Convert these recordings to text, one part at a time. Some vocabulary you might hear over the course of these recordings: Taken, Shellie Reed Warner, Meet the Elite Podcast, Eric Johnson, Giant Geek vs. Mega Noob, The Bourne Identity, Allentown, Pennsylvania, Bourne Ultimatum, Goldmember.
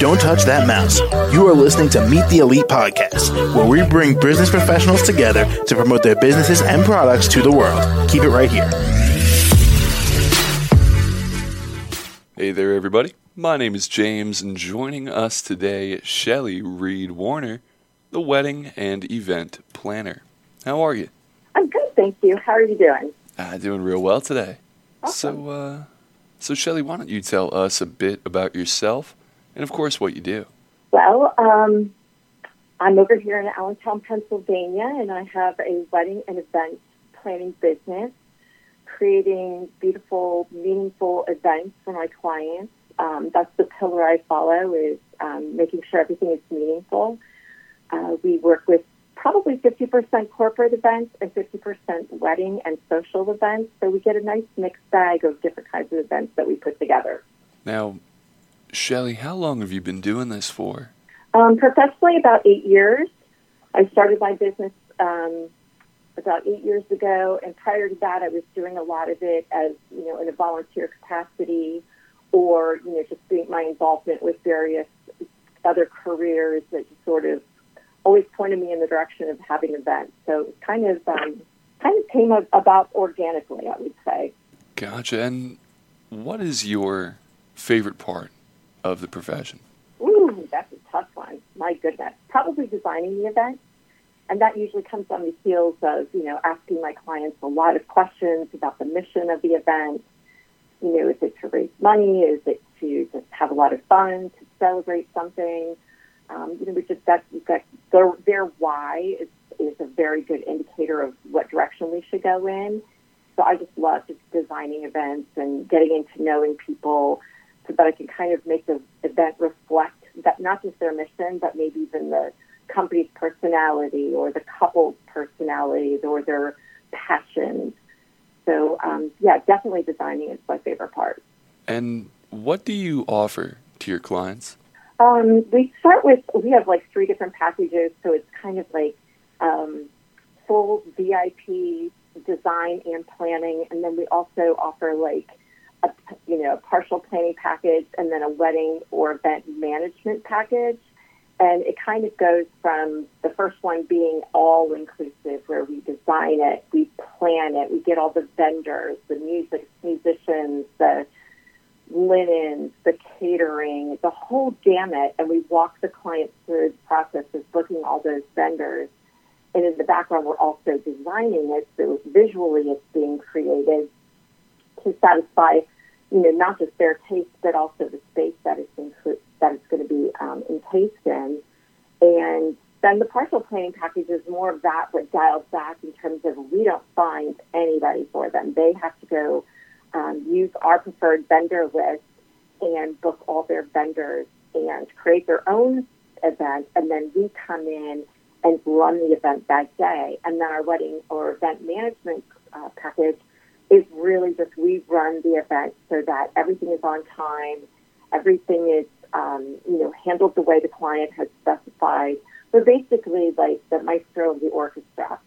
Don't touch that mouse. You are listening to Meet the Elite Podcast, where we bring business professionals together to promote their businesses and products to the world. Keep it right here. Hey there, everybody. My name is James, and joining us today, Shellie Reed Warner, the wedding and event planner. How are you? I'm good, thank you. How are you doing? Doing real well today. Awesome. So Shellie, why don't you tell us a bit about yourself and, of course, what you do? Well, I'm over here in Allentown, Pennsylvania, and I have a wedding and event planning business, creating beautiful, meaningful events for my clients. That's the pillar I follow, is making sure everything is meaningful. We work with probably 50% corporate events and 50% wedding and social events. So we get a nice mixed bag of different kinds of events that we put together. Now, Shellie, how long have you been doing this for? Professionally, about 8 years. I started my business about 8 years ago, and prior to that, I was doing a lot of it as, you know, in a volunteer capacity, or, you know, just being my involvement with various other careers that just sort of always pointed me in the direction of having events. So it kind of came about organically, I would say. Gotcha. And what is your favorite part of the profession? Ooh, that's a tough one. My goodness. Probably designing the event. And that usually comes on the heels of, you know, asking my clients a lot of questions about the mission of the event. You know, is it to raise money? Is it to just have a lot of fun, to celebrate something? You know, we just that their why is a very good indicator of what direction we should go in. So I just love just designing events and getting into knowing people so that I can kind of make the event reflect that, not just their mission, but maybe even the company's personality or the couple's personalities or their passions. So, yeah, definitely designing is my favorite part. And what do you offer to your clients? We have like three different packages, so it's kind of like full VIP design and planning, and then we also offer like a partial planning package, and then a wedding or event management package, and it kind of goes from the first one being all inclusive, where we design it, we plan it, we get all the vendors, the musicians, the linens, the catering, the whole gamut, and we walk the client through the process of booking all those vendors. And in the background, we're also designing it so visually it's being created to satisfy, you know, not just their taste, but also the space that it's going to be encased in. And then the partial planning package is more of that, but dialed back in terms of we don't find anybody for them; they have to go. Use our preferred vendor list and book all their vendors and create their own event, and then we come in and run the event that day. And then our wedding or event management package is really just we run the event so that everything is on time, everything is handled the way the client has specified. We're basically like the maestro of the orchestra,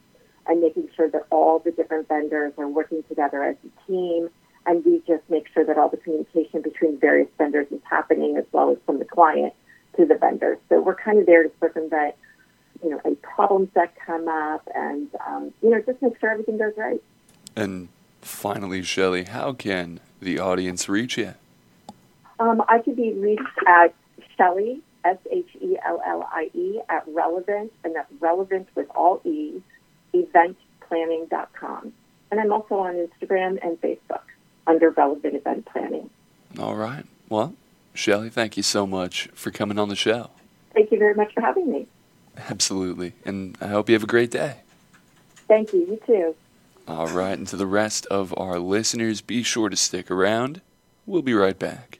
and making sure that all the different vendors are working together as a team. And we just make sure that all the communication between various vendors is happening, as well as from the client to the vendors. So we're kind of there to circumvent, you know, any problems that come up and, just make sure everything goes right. And finally, Shellie, how can the audience reach you? I can be reached at Shellie, Shellie, at relevant, and that's relevant with all E, eventplanning.com. And I'm also on Instagram and Facebook under Relevant Event Planning. All right. Well, Shellie, thank you so much for coming on the show. Thank you very much for having me. Absolutely. And I hope you have a great day. Thank you. You too. All right. And to the rest of our listeners, be sure to stick around. We'll be right back.